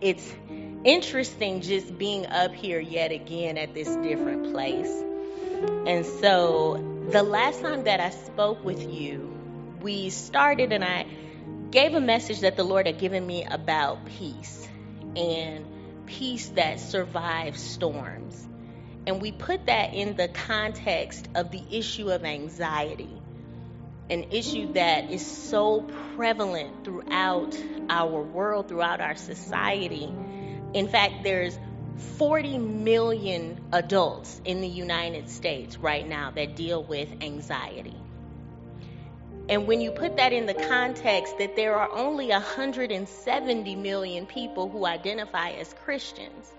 it's interesting just being up here yet again at this different place. And so the last time that I spoke with you, we started and I gave a message that the Lord had given me about peace, and peace that survives storms. And we put that in the context of the issue of anxiety, an issue that is so prevalent throughout our world, throughout our society. In fact, there's 40 million adults in the United States right now that deal with anxiety. And when you put that in the context that there are only 170 million people who identify as Christians,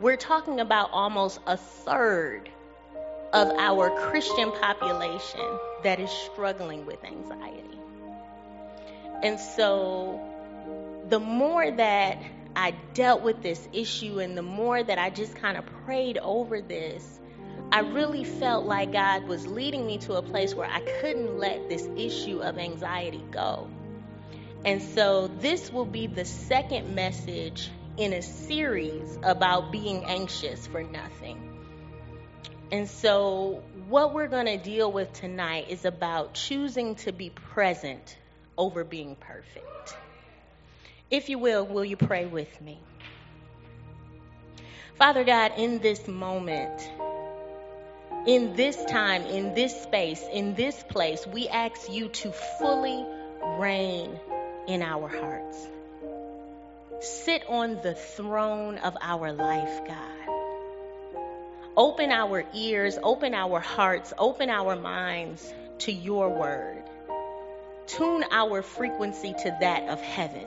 we're talking about almost a third of our Christian population that is struggling with anxiety. And so the more that I dealt with this issue and the more that I just kind of prayed over this, I really felt like God was leading me to a place where I couldn't let this issue of anxiety go. And so this will be the second message in a series about being anxious for nothing. And so what we're going to deal with tonight is about choosing to be present over being perfect. If you will you pray with me? Father God, in this moment, in this time, in this space, in this place, we ask you to fully reign in our hearts. Sit on the throne of our life, God. Open our ears, open our hearts, open our minds to your word. Tune our frequency to that of heaven.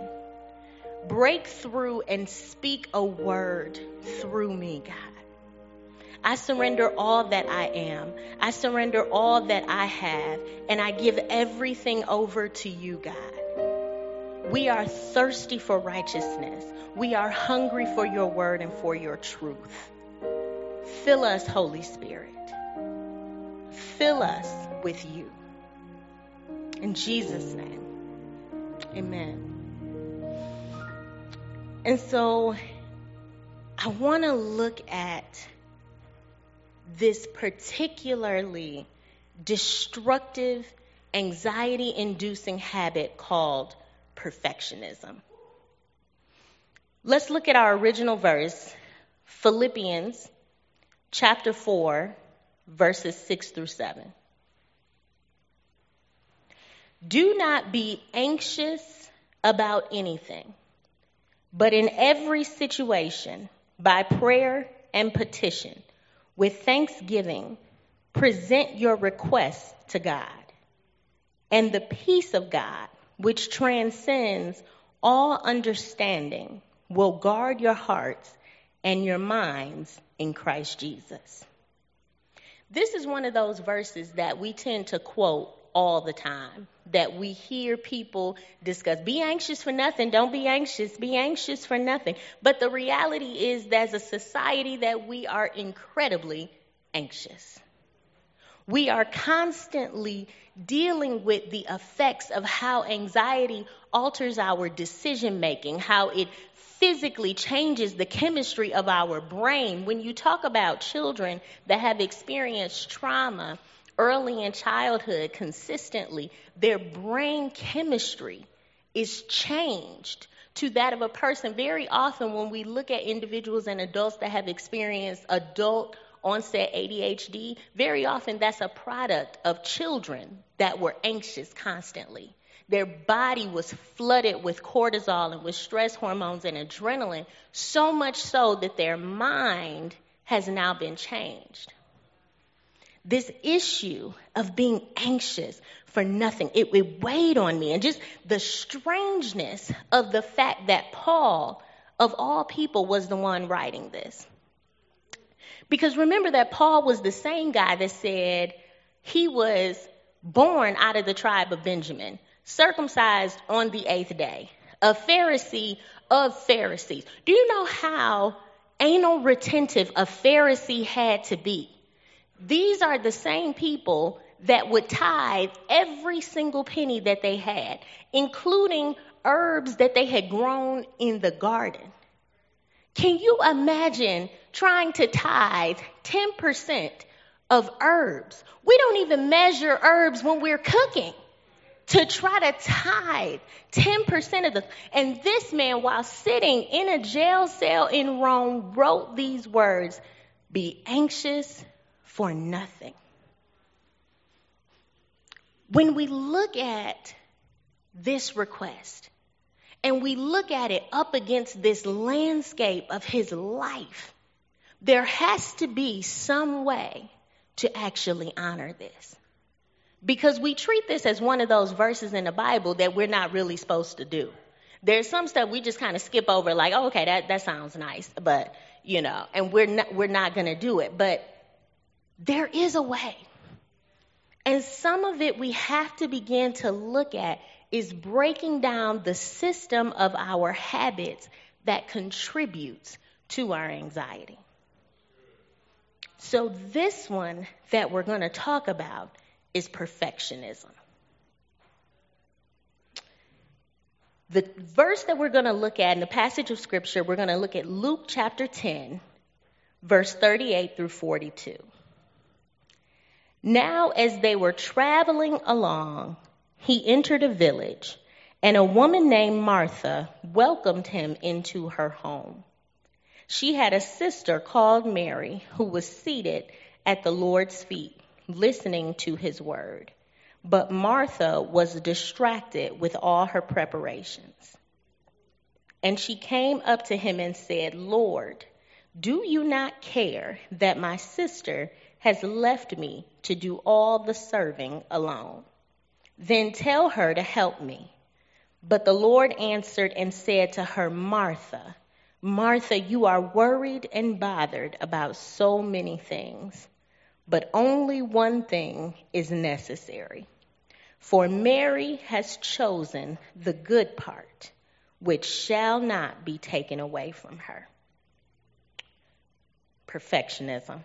Break through and speak a word through me, God. I surrender all that I am. I surrender all that I have, and I give everything over to you, God. We are thirsty for righteousness. We are hungry for your word and for your truth. Fill us, Holy Spirit. Fill us with you. In Jesus' name, amen. And so I want to look at this particularly destructive, anxiety-inducing habit called perfectionism. Let's look at our original verse, Philippians chapter 4, verses 6-7. Do not be anxious about anything, but in every situation, by prayer and petition, with thanksgiving, present your requests to God. And the peace of God, which transcends all understanding, will guard your hearts and your minds in Christ Jesus. This is one of those verses that we tend to quote all the time, that we hear people discuss. Be anxious for nothing. Don't be anxious. Be anxious for nothing. But the reality is that as a society that we are incredibly anxious. We are constantly dealing with the effects of how anxiety alters our decision making, how it physically changes the chemistry of our brain. When you talk about children that have experienced trauma early in childhood, consistently, their brain chemistry is changed to that of a person. Very often when we look at individuals and adults that have experienced adult onset ADHD, very often that's a product of children that were anxious constantly. Their body was flooded with cortisol and with stress hormones and adrenaline, so much so that their mind has now been changed. This issue of being anxious for nothing, it weighed on me. And just the strangeness of the fact that Paul, of all people, was the one writing this. Because remember that Paul was the same guy that said he was born out of the tribe of Benjamin, circumcised on the 8th day, a Pharisee of Pharisees. Do you know how anal retentive a Pharisee had to be? These are the same people that would tithe every single penny that they had, including herbs that they had grown in the garden. Can you imagine trying to tithe 10% of herbs? We don't even measure herbs when we're cooking. To try to tithe 10% of the... And this man, while sitting in a jail cell in Rome, wrote these words, "Be anxious for nothing." When we look at this request, and we look at it up against this landscape of his life, there has to be some way to actually honor this. Because we treat this as one of those verses in the Bible that we're not really supposed to do. There's some stuff we just kind of skip over, like, oh, okay, that sounds nice, but, you know, and we're not going to do it. But there is a way. And some of it we have to begin to look at is breaking down the system of our habits that contributes to our anxiety. So this one that we're going to talk about is perfectionism. The verse that we're going to look at in the passage of scripture, we're going to look at Luke chapter 10, verse 38 through 42. Now, as they were traveling along, he entered a village, and a woman named Martha welcomed him into her home. She had a sister called Mary who was seated at the Lord's feet, listening to his word. But Martha was distracted with all her preparations. And she came up to him and said, "Lord, do you not care that my sister has left me to do all the serving alone? Then tell her to help me." But the Lord answered and said to her, "Martha, Martha, you are worried and bothered about so many things. But only one thing is necessary. For Mary has chosen the good part, which shall not be taken away from her." Perfectionism.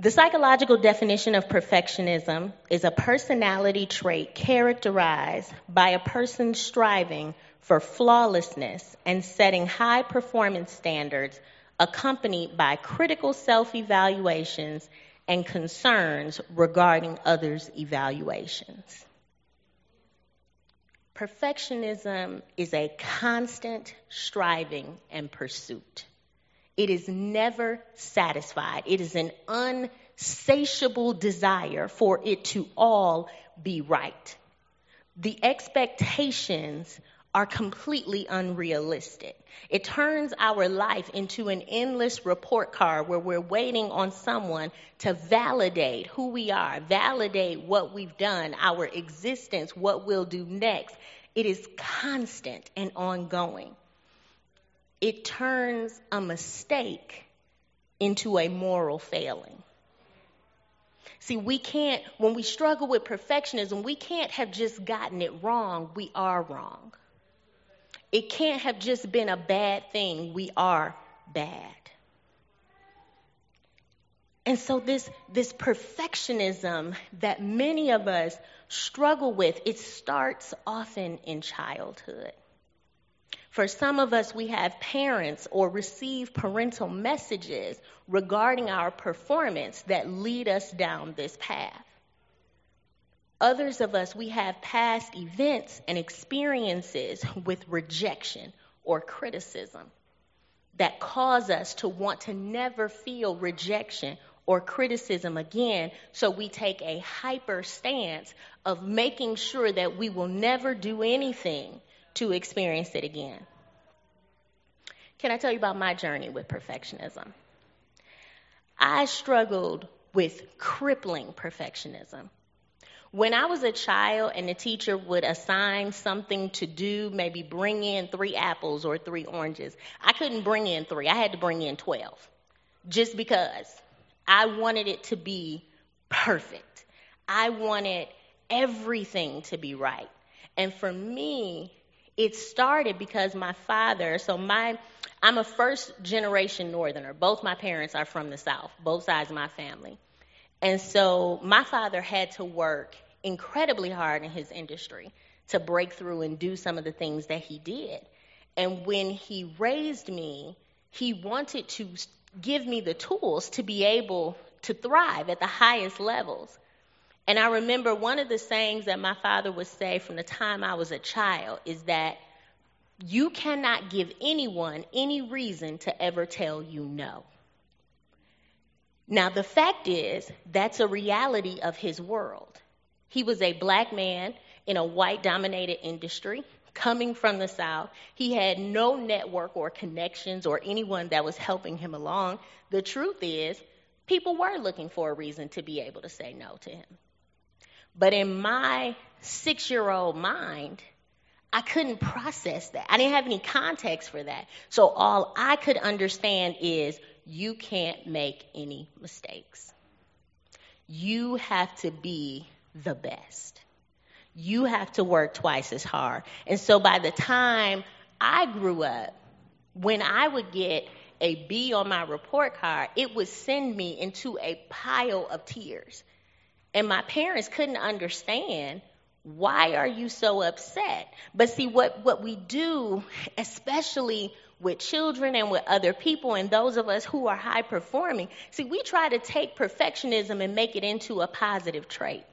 The psychological definition of perfectionism is a personality trait characterized by a person striving for flawlessness and setting high performance standards, accompanied by critical self-evaluations and concerns regarding others' evaluations. Perfectionism is a constant striving and pursuit. It is never satisfied. It is an unsatiable desire for it to all be right. The expectations are completely unrealistic. It turns our life into an endless report card where we're waiting on someone to validate who we are, validate what we've done, our existence, what we'll do next. It is constant and ongoing. It turns a mistake into a moral failing. See, we can't, when we struggle with perfectionism, we can't have just gotten it wrong. We are wrong. It can't have just been a bad thing. We are bad. And so this perfectionism that many of us struggle with, it starts often in childhood. For some of us, we have parents or receive parental messages regarding our performance that lead us down this path. Others of us, we have past events and experiences with rejection or criticism that cause us to want to never feel rejection or criticism again, so we take a hyper stance of making sure that we will never do anything to experience it again. Can I tell you about my journey with perfectionism? I struggled with crippling perfectionism. When I was a child and the teacher would assign something to do, maybe bring in 3 apples or 3 oranges, I couldn't bring in 3. I had to bring in 12 just because I wanted it to be perfect. I wanted everything to be right. And for me, it started because my father, I'm a first generation Northerner. Both my parents are from the South, both sides of my family. And so my father had to work incredibly hard in his industry to break through and do some of the things that he did. And when he raised me, he wanted to give me the tools to be able to thrive at the highest levels. And I remember one of the sayings that my father would say from the time I was a child is that you cannot give anyone any reason to ever tell you no. Now, the fact is, that's a reality of his world. He was a black man in a white-dominated industry, coming from the South. He had no network or connections or anyone that was helping him along. The truth is, people were looking for a reason to be able to say no to him. But in my six-year-old mind, I couldn't process that. I didn't have any context for that. So all I could understand is you can't make any mistakes. You have to be the best. You have to work twice as hard. And so by the time I grew up, when I would get a B on my report card, it would send me into a pile of tears. And my parents couldn't understand, why are you so upset? But see, what we do, especially with children and with other people and those of us who are high performing, see, we try to take perfectionism and make it into a positive trait.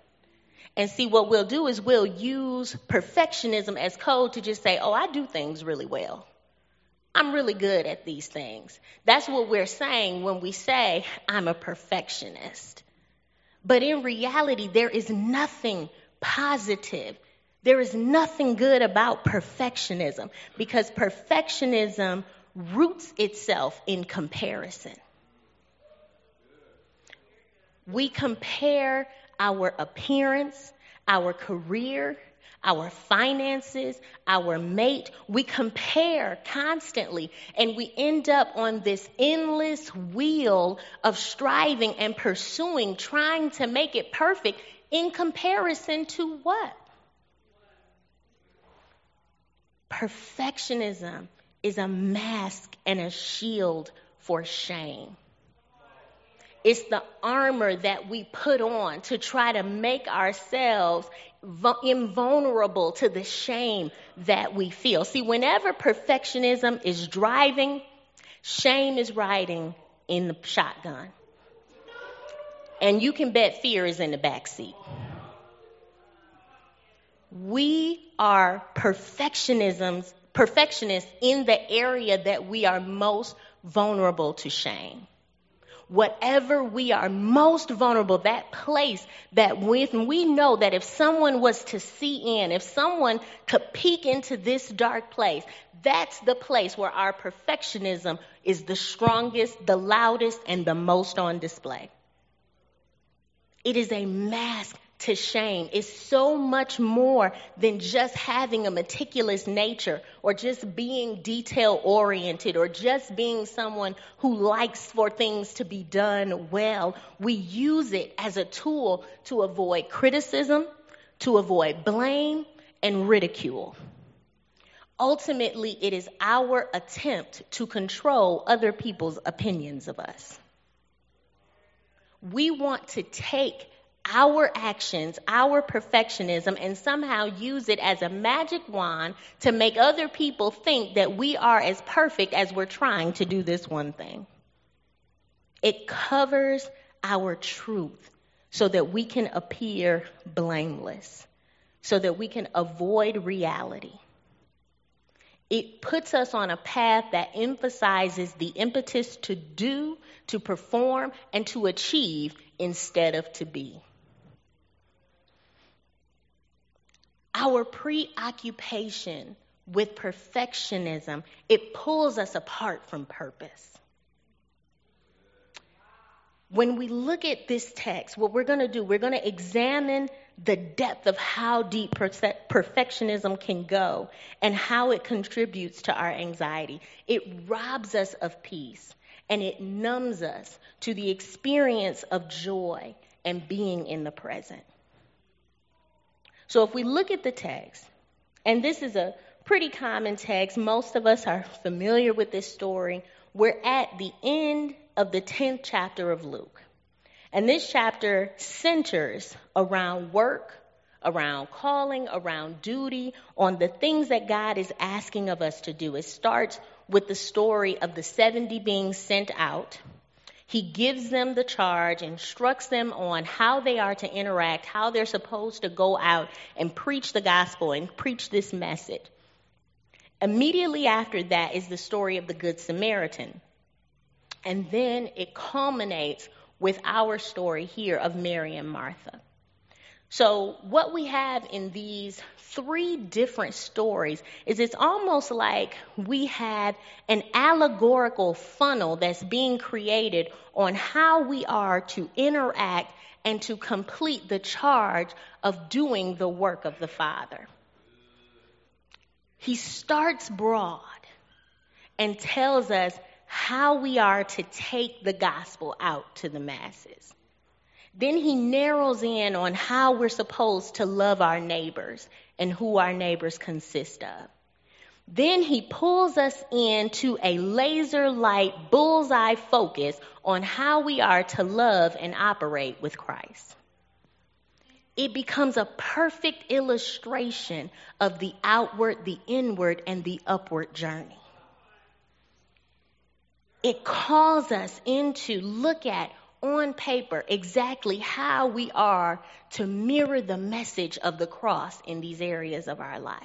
And see, what we'll do is we'll use perfectionism as code to just say, oh, I do things really well. I'm really good at these things. That's what we're saying when we say, I'm a perfectionist. But in reality, there is nothing positive. There is nothing good about perfectionism, because perfectionism roots itself in comparison. We compare our appearance, our career, our finances, our mate. We compare constantly, and we end up on this endless wheel of striving and pursuing, trying to make it perfect. In comparison to what? Perfectionism is a mask and a shield for shame. It's the armor that we put on to try to make ourselves invulnerable to the shame that we feel. See, whenever perfectionism is driving, shame is riding in the shotgun. And you can bet fear is in the backseat. We are perfectionists in the area that we are most vulnerable to shame. Whatever we are most vulnerable, that place that when we know that if someone was to see in, if someone could peek into this dark place, that's the place where our perfectionism is the strongest, the loudest, and the most on display. It is a mask to shame. It's so much more than just having a meticulous nature or just being detail-oriented or just being someone who likes for things to be done well. We use it as a tool to avoid criticism, to avoid blame and ridicule. Ultimately, it is our attempt to control other people's opinions of us. We want to take our actions, our perfectionism, and somehow use it as a magic wand to make other people think that we are as perfect as we're trying to do this one thing. It covers our truth so that we can appear blameless, so that we can avoid reality. It puts us on a path that emphasizes the impetus to do, to perform, and to achieve instead of to be. Our preoccupation with perfectionism, it pulls us apart from purpose. When we look at this text, what we're going to do, we're going to examine the depth of how deep perfectionism can go and how it contributes to our anxiety. It robs us of peace, and it numbs us to the experience of joy and being in the present. So if we look at the text, and this is a pretty common text, most of us are familiar with this story. We're at the end of the 10th chapter of Luke. And this chapter centers around work, around calling, around duty, on the things that God is asking of us to do. It starts with the story of the 70 being sent out. He gives them the charge, instructs them on how they are to interact, how they're supposed to go out and preach the gospel and preach this message. Immediately after that is the story of the Good Samaritan. And then it culminates with our story here of Mary and Martha. So what we have in these three different stories is it's almost like we have an allegorical funnel that's being created on how we are to interact and to complete the charge of doing the work of the Father. He starts broad and tells us how we are to take the gospel out to the masses. Then he narrows in on how we're supposed to love our neighbors and who our neighbors consist of. Then he pulls us into a laser light bullseye focus on how we are to love and operate with Christ. It becomes a perfect illustration of the outward, the inward, and the upward journey. It calls us into look at on paper exactly how we are to mirror the message of the cross in these areas of our life.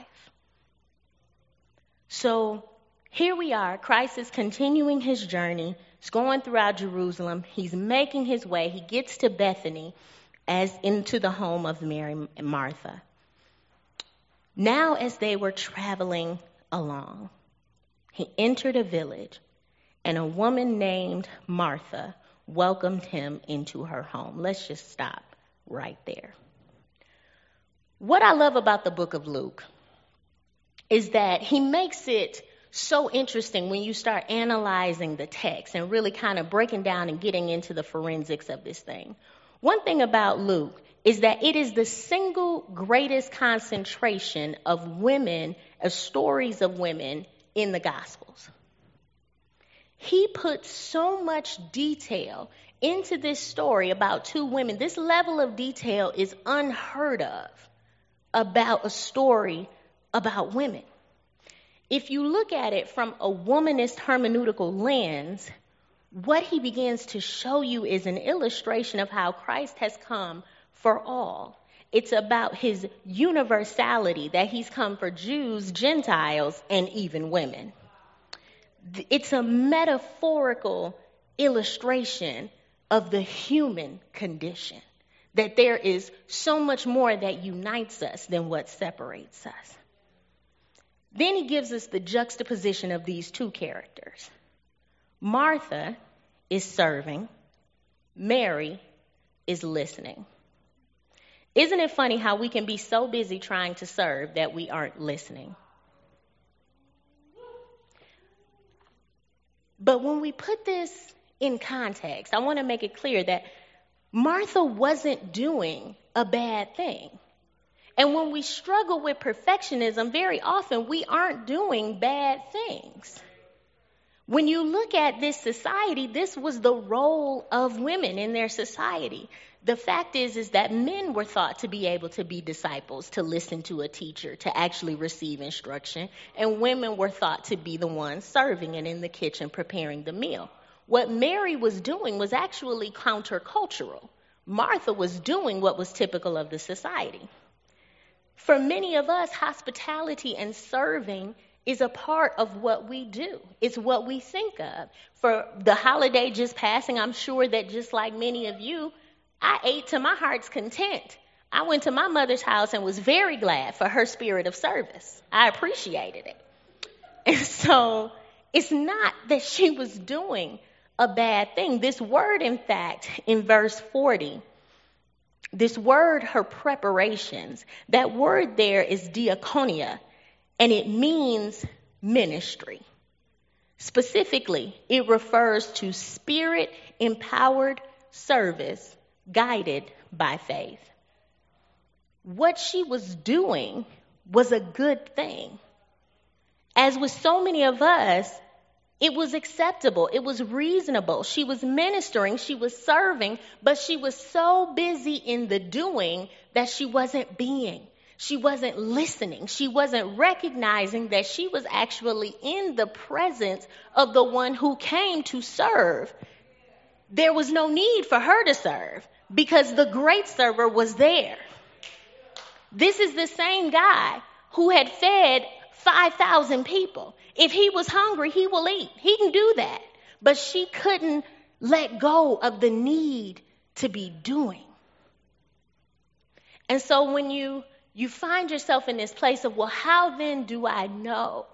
So here we are. Christ is continuing his journey. He's going throughout Jerusalem. He's making his way. He gets to Bethany as into the home of Mary and Martha. Now, as they were traveling along, he entered a village. And a woman named Martha welcomed him into her home. Let's just stop right there. What I love about the book of Luke is that he makes it so interesting when you start analyzing the text and really kind of breaking down and getting into the forensics of this thing. One thing about Luke is that it is the single greatest concentration of women, of stories of women in the Gospels. He puts so much detail into this story about two women. This level of detail is unheard of about a story about women. If you look at it from a womanist hermeneutical lens, what he begins to show you is an illustration of how Christ has come for all. It's about his universality, that he's come for Jews, Gentiles, and even women. It's a metaphorical illustration of the human condition, that there is so much more that unites us than what separates us. Then he gives us the juxtaposition of these two characters. Martha is serving. Mary is listening. Isn't it funny how we can be so busy trying to serve that we aren't listening? But when we put this in context, I want to make it clear that Martha wasn't doing a bad thing. And when we struggle with perfectionism, very often we aren't doing bad things. When you look at this society, this was the role of women in their society. The fact is that men were thought to be able to be disciples, to listen to a teacher, to actually receive instruction, and women were thought to be the ones serving and in the kitchen preparing the meal. What Mary was doing was actually countercultural. Martha was doing what was typical of the society. For many of us, hospitality and serving is a part of what we do. It's what we think of. For the holiday just passing, I'm sure that just like many of you, I ate to my heart's content. I went to my mother's house and was very glad for her spirit of service. I appreciated it. And so it's not that she was doing a bad thing. This word, in fact, in verse 40, this word, her preparations, that word there is diakonia, and it means ministry. Specifically, it refers to spirit-empowered service guided by faith. What she was doing was a good thing. As with so many of us, It was acceptable. It was reasonable. She was ministering. She was serving, but she was so busy in the doing that she wasn't being. She wasn't listening. She wasn't recognizing that she was actually in the presence of the one who came to serve. There was no need for her to serve because the great server was there. This is the same guy who had fed 5,000 people. If he was hungry, he will eat. He can do that. But she couldn't let go of the need to be doing. And so when you find yourself in this place of, well, how then do I know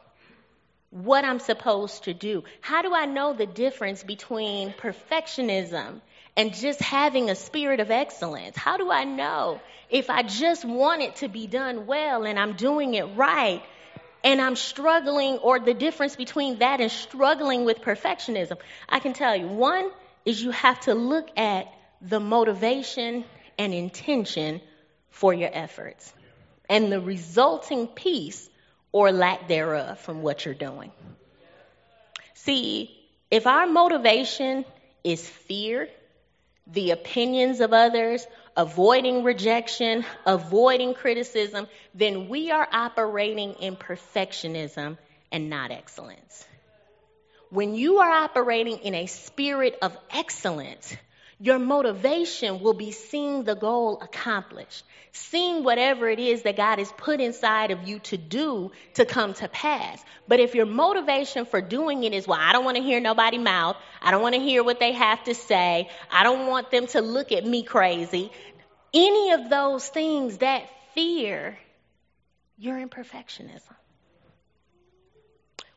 what I'm supposed to do? How do I know the difference between perfectionism and just having a spirit of excellence? How do I know if I just want it to be done well and I'm doing it right, and I'm struggling, or the difference between that and struggling with perfectionism? I can tell you, one is you have to look at the motivation and intention for your efforts and the resulting peace or lack thereof from what you're doing. See, if our motivation is fear, the opinions of others, avoiding rejection, avoiding criticism, then we are operating in perfectionism and not excellence. When you are operating in a spirit of excellence, your motivation will be seeing the goal accomplished, seeing whatever it is that God has put inside of you to do to come to pass. But if your motivation for doing it is, well, I don't want to hear nobody's mouth. I don't want to hear what they have to say. I don't want them to look at me crazy. Any of those things, that fear, you're in perfectionism.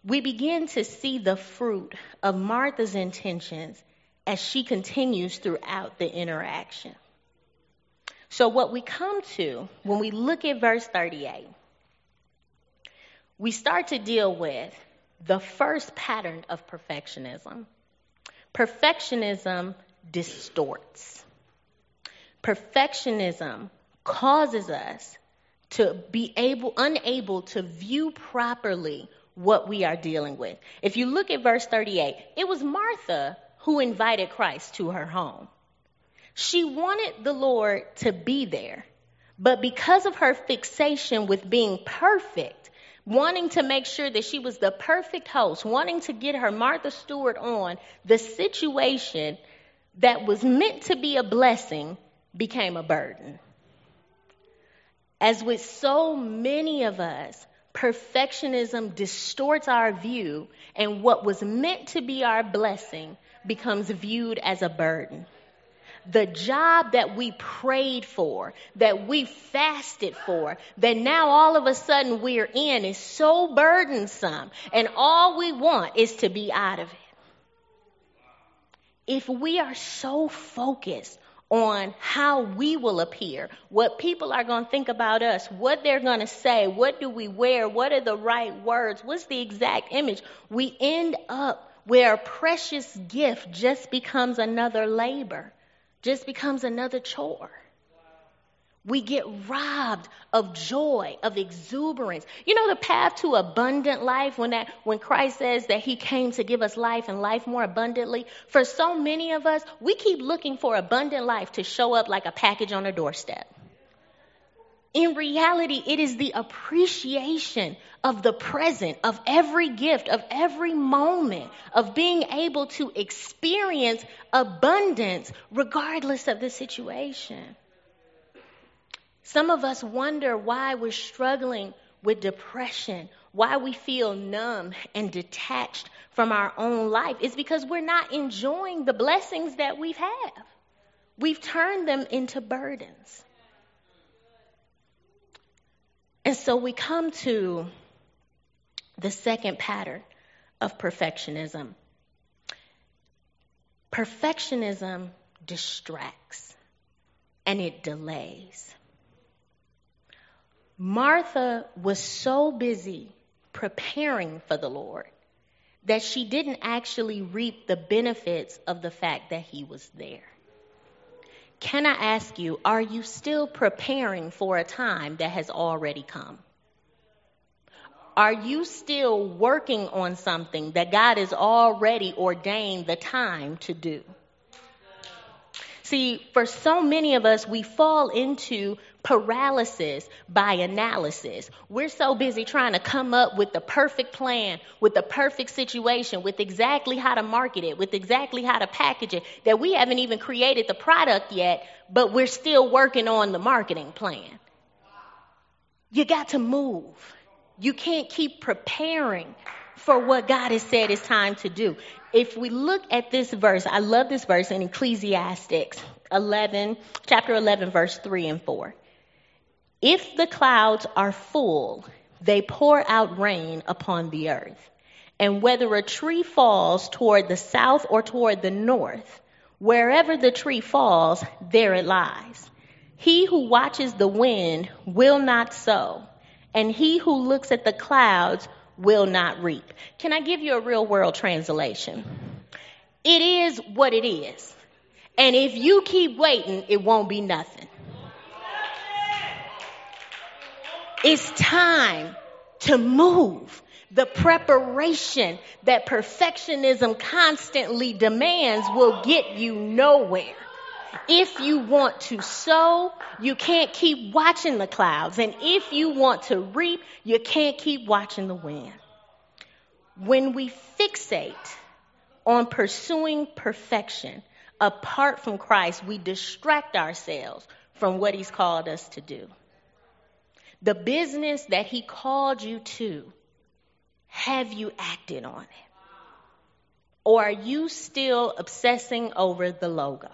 We begin to see the fruit of Martha's intentions as she continues throughout the interaction. So what we come to when we look at verse 38, we start to deal with the first pattern of perfectionism. Perfectionism distorts. Perfectionism causes us to be unable to view properly what we are dealing with. If you look at verse 38, it was Martha who invited Christ to her home. She wanted the Lord to be there, but because of her fixation with being perfect, wanting to make sure that she was the perfect host, wanting to get her Martha Stewart on, the situation that was meant to be a blessing became a burden. As with so many of us, perfectionism distorts our view, and what was meant to be our blessing becomes viewed as a burden. The job that we prayed for, that we fasted for, that now all of a sudden we're in is so burdensome, and all we want is to be out of it. If we are so focused on how we will appear, what people are going to think about us, what they're going to say, what do we wear, what are the right words, what's the exact image, we end up where a precious gift just becomes another labor, just becomes another chore. We get robbed of joy, of exuberance. You know, the path to abundant life, when Christ says that he came to give us life and life more abundantly, for so many of us, we keep looking for abundant life to show up like a package on a doorstep. In reality, it is the appreciation of the present, of every gift, of every moment, of being able to experience abundance regardless of the situation. Some of us wonder why we're struggling with depression, why we feel numb and detached from our own life. It's because we're not enjoying the blessings that we've had. We've turned them into burdens. And so we come to the second pattern of perfectionism. Perfectionism distracts and it delays. Martha was so busy preparing for the Lord that she didn't actually reap the benefits of the fact that he was there. Can I ask you, are you still preparing for a time that has already come? Are you still working on something that God has already ordained the time to do? See, for so many of us, we fall into paralysis by analysis. We're so busy trying to come up with the perfect plan, with the perfect situation, with exactly how to market it, with exactly how to package it, that we haven't even created the product yet, but we're still working on the marketing plan. You got to move. You can't keep preparing for what God has said it's time to do. If we look at this verse, I love this verse in Ecclesiastes 11, chapter 11, verse 3 and 4. If the clouds are full, they pour out rain upon the earth. And whether a tree falls toward the south or toward the north, wherever the tree falls, there it lies. He who watches the wind will not sow, and he who looks at the clouds will not reap. Can I give you a real world translation? It is what it is. And if you keep waiting, it won't be nothing. It's time to move. The preparation that perfectionism constantly demands will get you nowhere. If you want to sow, you can't keep watching the clouds. And if you want to reap, you can't keep watching the wind. When we fixate on pursuing perfection apart from Christ, we distract ourselves from what he's called us to do. The business that he called you to, have you acted on it? Or are you still obsessing over the logo?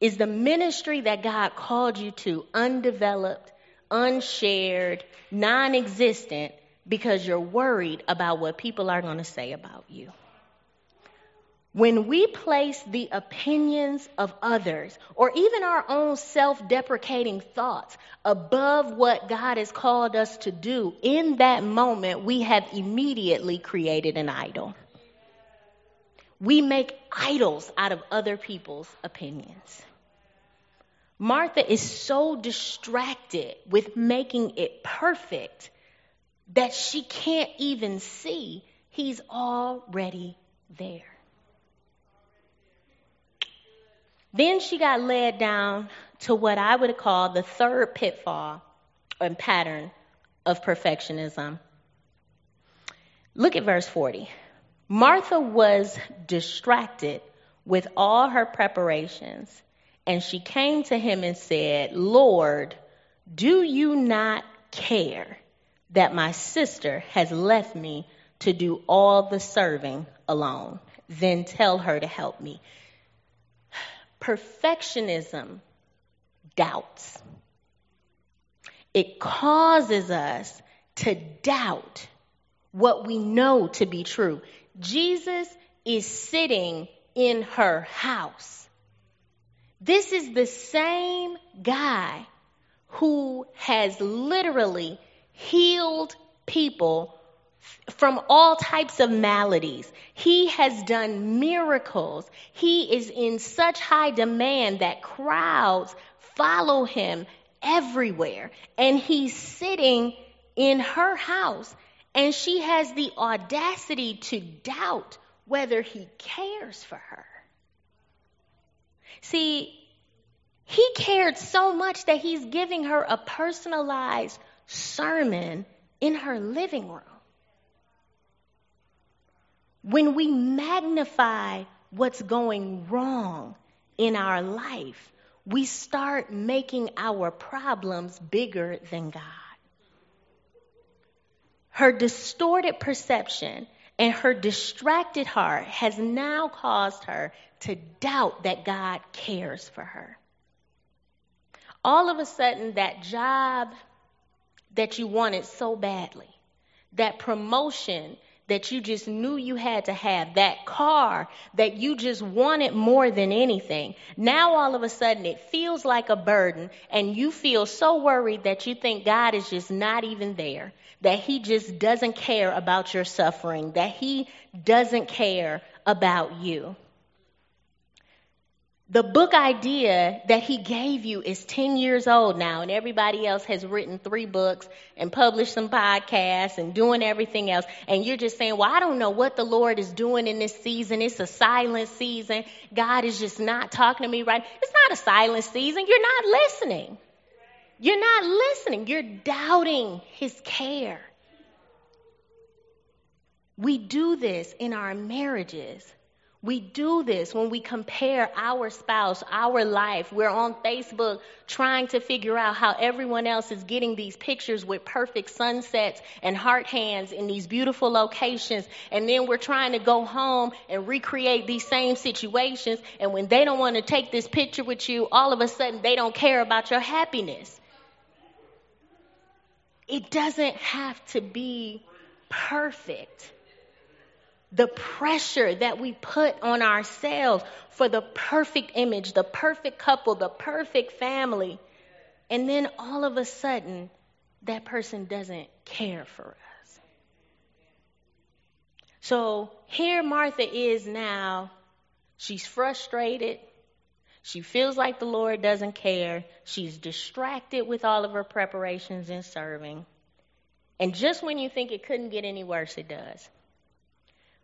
Is the ministry that God called you to undeveloped, unshared, non-existent because you're worried about what people are going to say about you? When we place the opinions of others or even our own self-deprecating thoughts above what God has called us to do, in that moment, we have immediately created an idol. We make idols out of other people's opinions. Martha is so distracted with making it perfect that she can't even see he's already there. Then she got led down to what I would call the third pitfall and pattern of perfectionism. Look at verse 40. Martha was distracted with all her preparations, and she came to him and said, "Lord, do you not care that my sister has left me to do all the serving alone? Then tell her to help me." Perfectionism doubts. It causes us to doubt what we know to be true. Jesus is sitting in her house. This is the same guy who has literally healed people from all types of maladies. He has done miracles. He is in such high demand that crowds follow him everywhere. And he's sitting in her house. And she has the audacity to doubt whether he cares for her. See, he cared so much that he's giving her a personalized sermon in her living room. When we magnify what's going wrong in our life, we start making our problems bigger than God. Her distorted perception and her distracted heart has now caused her to doubt that God cares for her. All of a sudden, that job that you wanted so badly, that promotion that you just knew you had to have, that car that you just wanted more than anything, now all of a sudden it feels like a burden, and you feel so worried that you think God is just not even there, that he just doesn't care about your suffering, that he doesn't care about you. The book idea that he gave you is 10 years old now, and everybody else has written 3 books and published some podcasts and doing everything else. And you're just saying, well, I don't know what the Lord is doing in this season. It's a silent season. God is just not talking to me right now. It's not a silent season. You're not listening. You're not listening. You're doubting his care. We do this in our marriages. We do this when we compare our spouse, our life. We're on Facebook trying to figure out how everyone else is getting these pictures with perfect sunsets and heart hands in these beautiful locations. And then we're trying to go home and recreate these same situations. And when they don't want to take this picture with you, all of a sudden they don't care about your happiness. It doesn't have to be perfect. The pressure that we put on ourselves for the perfect image, the perfect couple, the perfect family. And then all of a sudden, that person doesn't care for us. So here Martha is now. She's frustrated. She feels like the Lord doesn't care. She's distracted with all of her preparations and serving. And just when you think it couldn't get any worse, it does.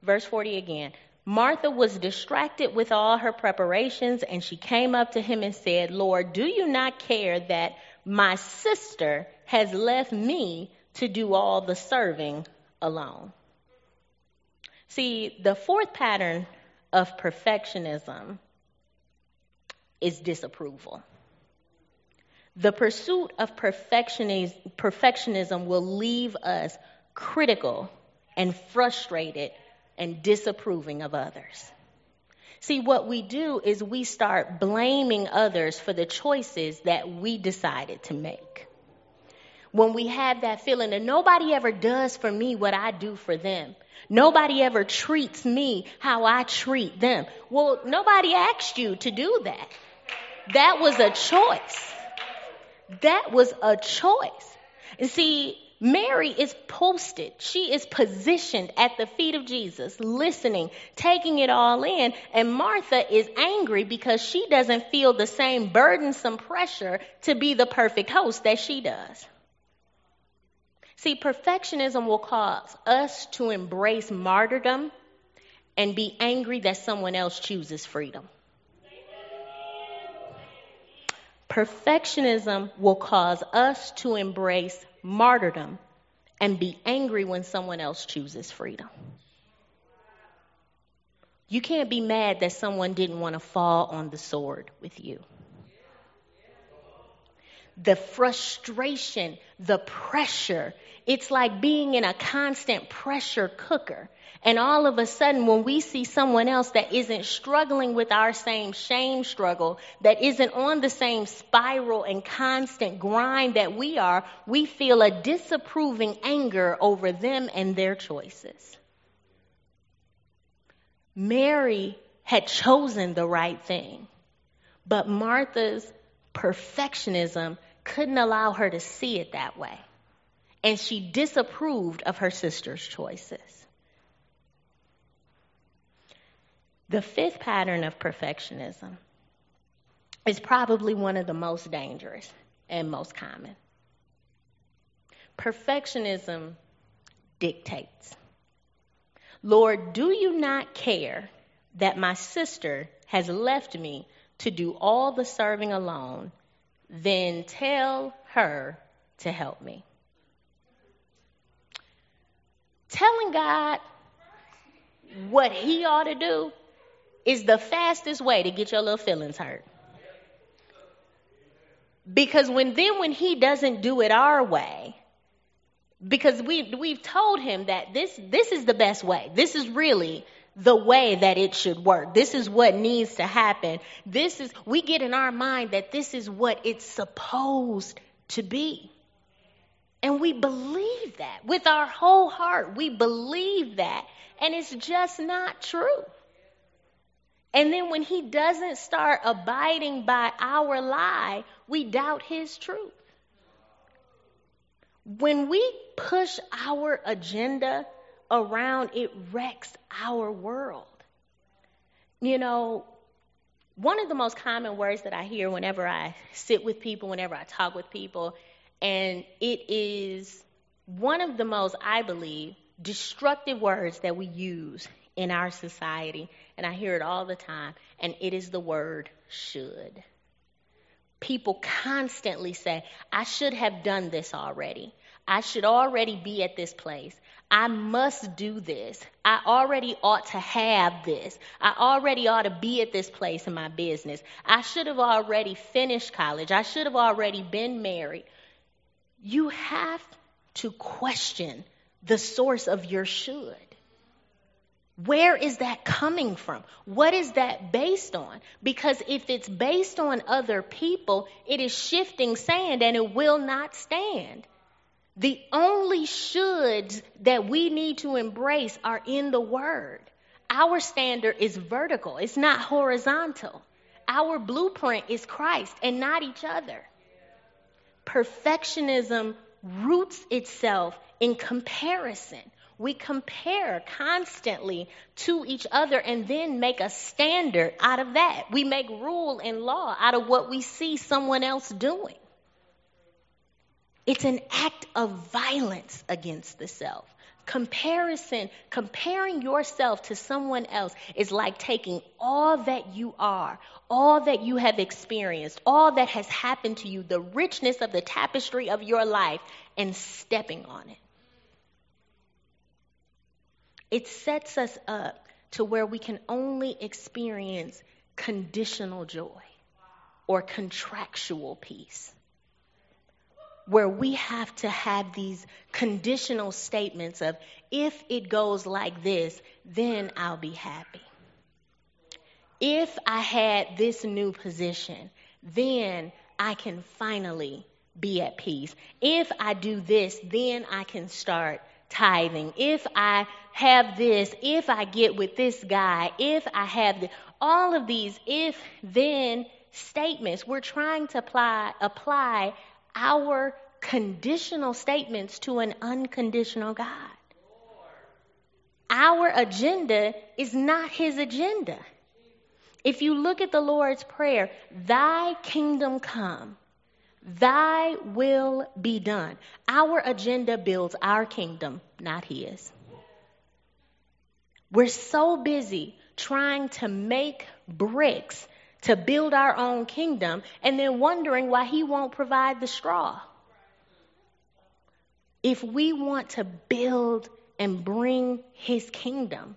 Verse 40 again. Martha was distracted with all her preparations, and she came up to him and said, Lord, do you not care that my sister has left me to do all the serving alone? See, the fourth pattern of perfectionism is disapproval. The pursuit of perfectionism will leave us critical and frustrated and disapproving of others. See, what we do is we start blaming others for the choices that we decided to make. When we have that feeling that nobody ever does for me what I do for them. Nobody ever treats me how I treat them. Well, nobody asked you to do that. That was a choice. That was a choice. And see, Mary is posted. She is positioned at the feet of Jesus, listening, taking it all in. And Martha is angry because she doesn't feel the same burdensome pressure to be the perfect host that she does. See, perfectionism will cause us to embrace martyrdom and be angry that someone else chooses freedom. Perfectionism will cause us to embrace martyrdom and be angry when someone else chooses freedom. You can't be mad that someone didn't want to fall on the sword with you. The frustration, the pressure, it's like being in a constant pressure cooker. And all of a sudden, when we see someone else that isn't struggling with our same shame struggle, that isn't on the same spiral and constant grind that we are, we feel a disapproving anger over them and their choices. Mary had chosen the right thing, but Martha's perfectionism couldn't allow her to see it that way. And she disapproved of her sister's choices. The fifth pattern of perfectionism is probably one of the most dangerous and most common. Perfectionism dictates. Lord, do you not care that my sister has left me to do all the serving alone? Then tell her to help me. Telling God what he ought to do is the fastest way to get your little feelings hurt. Because when he doesn't do it our way, because we've told him that this is the best way. This is really the way that it should work. This is what needs to happen. We get in our mind that this is what it's supposed to be. And we believe that with our whole heart. We believe that. And it's just not true. And then when he doesn't start abiding by our lie, we doubt his truth. When we push our agenda around, it wrecks our world. You know, One of the most common words that I hear whenever I sit with people, whenever I talk with people, and it is one of the most, I believe, destructive words that we use in our society, and I hear it all the time, and it is the word should. People constantly say, I should have done this already. I should already be at this place. I must do this. I already ought to have this. I already ought to be at this place in my business. I should have already finished college. I should have already been married. You have to question the source of your should. Where is that coming from? What is that based on? Because if it's based on other people, it is shifting sand and it will not stand. The only shoulds that we need to embrace are in the Word. Our standard is vertical. It's not horizontal. Our blueprint is Christ and not each other. Perfectionism roots itself in comparison. We compare constantly to each other and then make a standard out of that. We make rule and law out of what we see someone else doing. It's an act of violence against the self. Comparing yourself to someone else is like taking all that you are, all that you have experienced, all that has happened to you, the richness of the tapestry of your life, and stepping on it. It sets us up to where we can only experience conditional joy or contractual peace, where we have to have these conditional statements of, if it goes like this, then I'll be happy. If I had this new position, then I can finally be at peace. If I do this, then I can start tithing. If I have this, if I get with this guy, if I have this, all of these if, then statements, we're trying to apply our conditional statements to an unconditional God. Our agenda is not his agenda. If you look at the Lord's Prayer, thy kingdom come, thy will be done. Our agenda builds our kingdom, not his. We're so busy trying to make bricks to build our own kingdom, and then wondering why he won't provide the straw. If we want to build and bring his kingdom,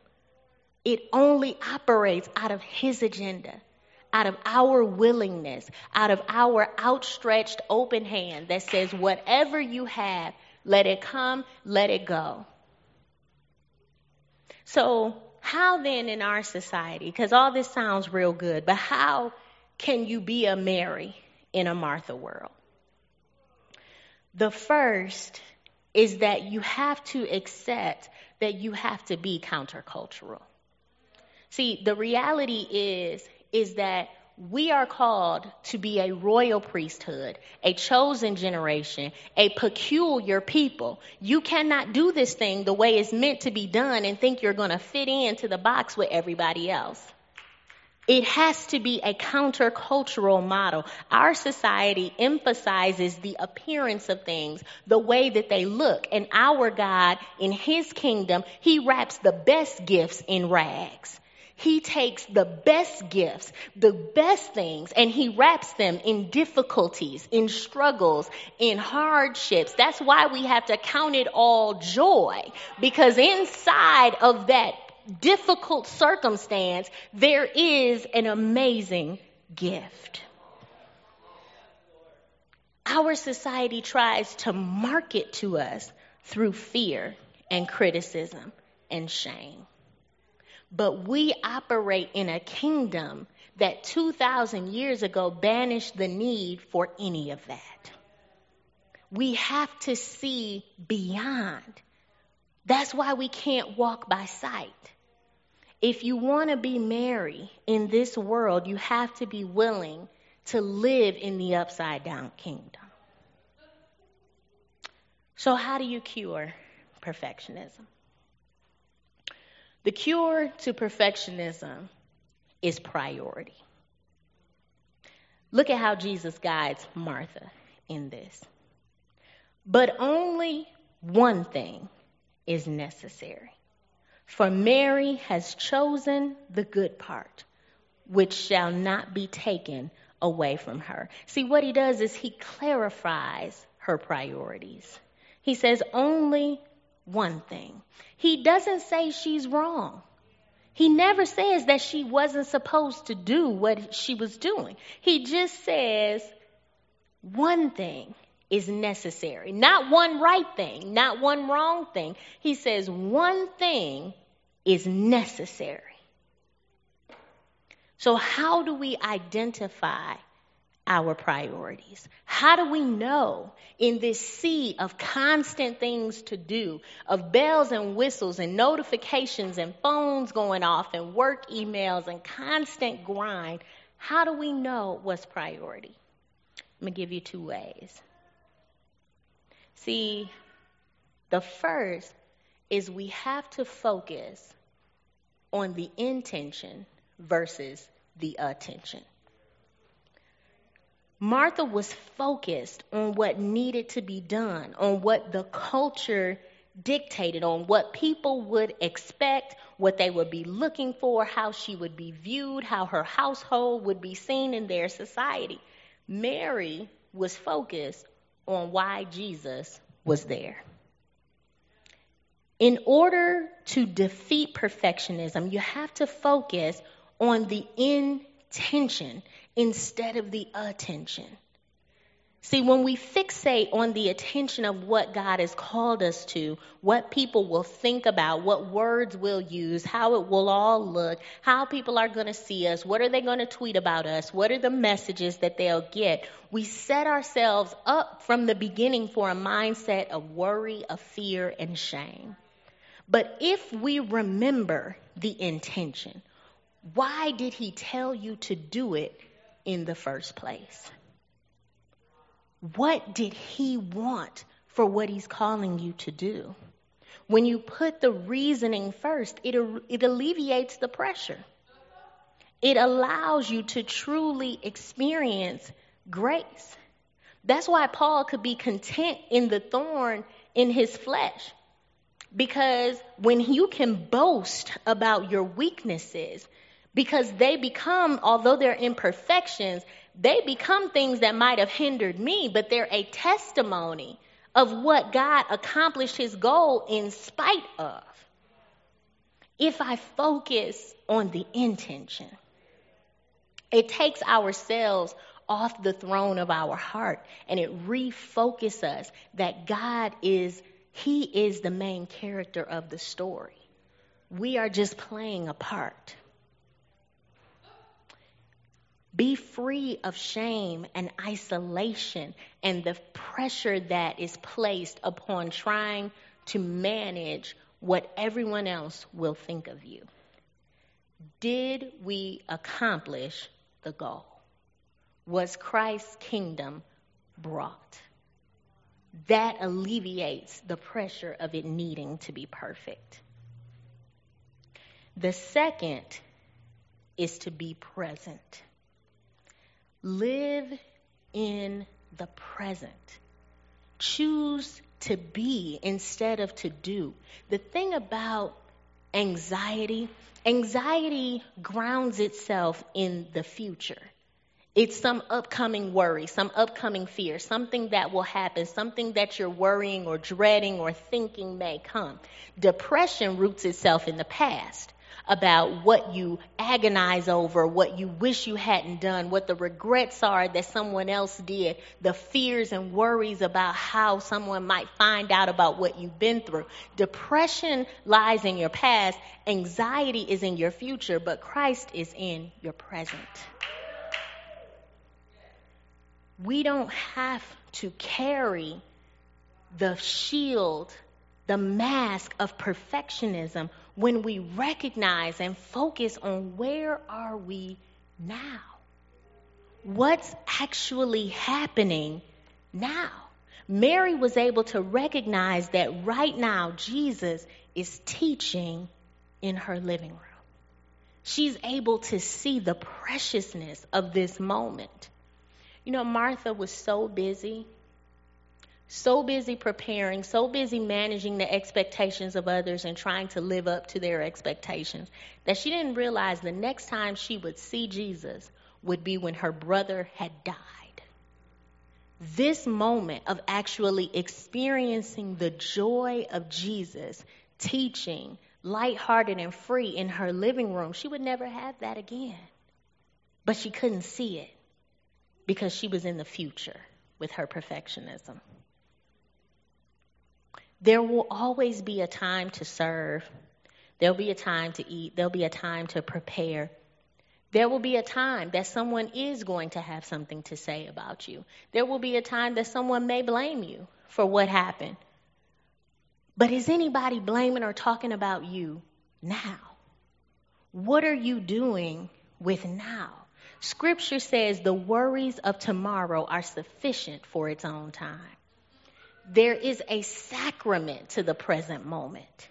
it only operates out of his agenda, out of our willingness, out of our outstretched open hand that says, whatever you have, let it come, let it go. So, how then in our society, because all this sounds real good, but how can you be a Mary in a Martha world? The first is that you have to accept that you have to be countercultural. See, the reality is that we are called to be a royal priesthood, a chosen generation, a peculiar people. You cannot do this thing the way it's meant to be done and think you're going to fit into the box with everybody else. It has to be a countercultural model. Our society emphasizes the appearance of things, the way that they look. And our God, in his kingdom, he wraps the best gifts in rags. He takes the best gifts, the best things, and he wraps them in difficulties, in struggles, in hardships. That's why we have to count it all joy, because inside of that difficult circumstance, there is an amazing gift. Our society tries to market to us through fear and criticism and shame. But we operate in a kingdom that 2,000 years ago banished the need for any of that. We have to see beyond. That's why we can't walk by sight. If you want to be Mary in this world, you have to be willing to live in the upside down kingdom. So how do you cure perfectionism? The cure to perfectionism is priority. Look at how Jesus guides Martha in this. But only one thing is necessary. For Mary has chosen the good part, which shall not be taken away from her. See, what he does is he clarifies her priorities. He says only one thing. He doesn't say she's wrong. He never says that she wasn't supposed to do what she was doing. He just says one thing is necessary. Not one right thing, not one wrong thing. He says one thing is necessary. So how do we identify our priorities? How do we know in this sea of constant things to do, of bells and whistles and notifications and phones going off and work emails and constant grind, how do we know what's priority? I'm going to give you two ways. See, the first is we have to focus on the intention versus the attention. Martha was focused on what needed to be done, on what the culture dictated, on what people would expect, what they would be looking for, how she would be viewed, how her household would be seen in their society. Mary was focused on why Jesus was there. In order to defeat perfectionism, you have to focus on the intention instead of the attention. See, when we fixate on the attention of what God has called us to, what people will think about, what words we'll use, how it will all look, how people are going to see us, what are they going to tweet about us, what are the messages that they'll get, we set ourselves up from the beginning for a mindset of worry, of fear, and shame. But if we remember the intention, why did he tell you to do it in the first place? What did he want for what he's calling you to do? When you put the reasoning first, it alleviates the pressure. It allows you to truly experience grace. That's why Paul could be content in the thorn in his flesh. Because when you can boast about your weaknesses, because they become, although they're imperfections, they become things that might have hindered me, but they're a testimony of what God accomplished his goal in spite of. If I focus on the intention, it takes ourselves off the throne of our heart and it refocuses us that God is, he is the main character of the story. We are just playing a part. Be free of shame and isolation and the pressure that is placed upon trying to manage what everyone else will think of you. Did we accomplish the goal? Was Christ's kingdom brought? That alleviates the pressure of it needing to be perfect. The second is to be present. Live in the present. Choose to be instead of to do. The thing about anxiety grounds itself in the future. It's some upcoming worry, some upcoming fear, something that will happen, something that you're worrying or dreading or thinking may come. Depression roots itself in the past, about what you agonize over, what you wish you hadn't done, what the regrets are that someone else did, the fears and worries about how someone might find out about what you've been through. Depression lies in your past. Anxiety is in your future, but Christ is in your present. We don't have to carry the shield, the mask of perfectionism when we recognize and focus on where are we now? What's actually happening now? Mary was able to recognize that right now Jesus is teaching in her living room. She's able to see the preciousness of this moment. You know, Martha was so busy preparing, so busy managing the expectations of others and trying to live up to their expectations, that she didn't realize the next time she would see Jesus would be when her brother had died. This moment of actually experiencing the joy of Jesus, teaching, lighthearted and free in her living room, she would never have that again. But she couldn't see it because she was in the future with her perfectionism. There will always be a time to serve. There'll be a time to eat. There'll be a time to prepare. There will be a time that someone is going to have something to say about you. There will be a time that someone may blame you for what happened. But is anybody blaming or talking about you now? What are you doing with now? Scripture says the worries of tomorrow are sufficient for its own time. There is a sacrament to the present moment.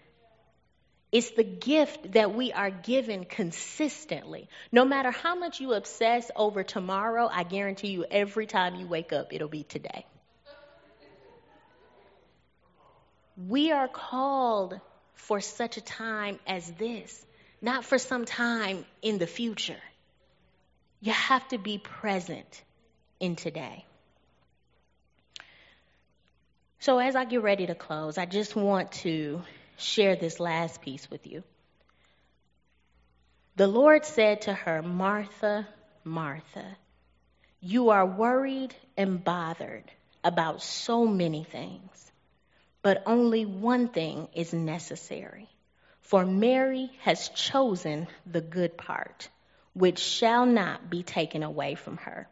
It's the gift that we are given consistently. No matter how much you obsess over tomorrow, I guarantee you every time you wake up, it'll be today. We are called for such a time as this, not for some time in the future. You have to be present in today. So as I get ready to close, I just want to share this last piece with you. The Lord said to her, Martha, Martha, you are worried and bothered about so many things, but only one thing is necessary. For Mary has chosen the good part, which shall not be taken away from her.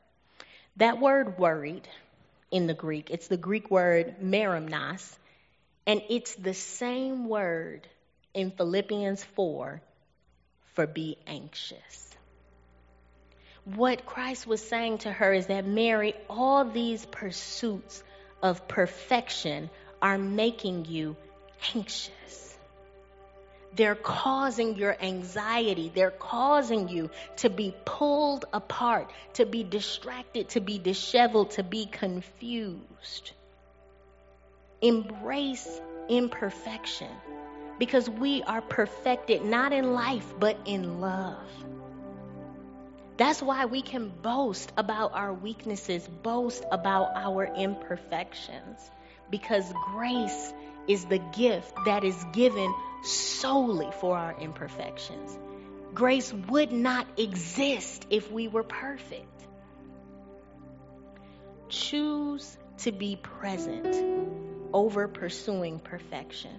That word worried in the Greek, it's the Greek word merimnos, and it's the same word in Philippians 4 for be anxious. What Christ was saying to her is that, Mary, all these pursuits of perfection are making you anxious. They're causing your anxiety. They're causing you to be pulled apart, to be distracted, to be disheveled, to be confused. Embrace imperfection, because we are perfected not in life but in love. That's why we can boast about our weaknesses, boast about our imperfections, because grace is the gift that is given solely for our imperfections. Grace would not exist if we were perfect. Choose to be present over pursuing perfection.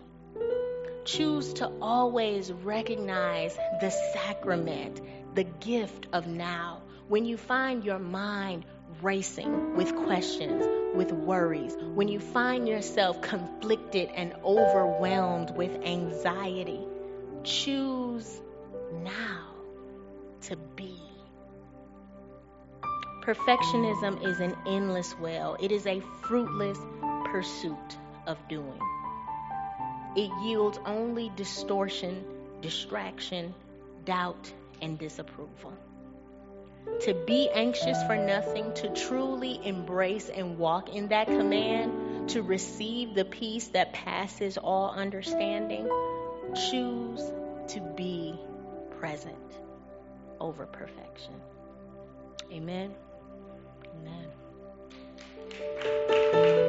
Choose to always recognize the sacrament, the gift of now. When you find your mind racing with questions, with worries, when you find yourself conflicted and overwhelmed with anxiety, choose now to be. Perfectionism is an endless well. It is a fruitless pursuit of doing. It yields only distortion, distraction, doubt, and disapproval. To be anxious for nothing, to truly embrace and walk in that command, to receive the peace that passes all understanding, choose to be present over perfection. Amen. Amen.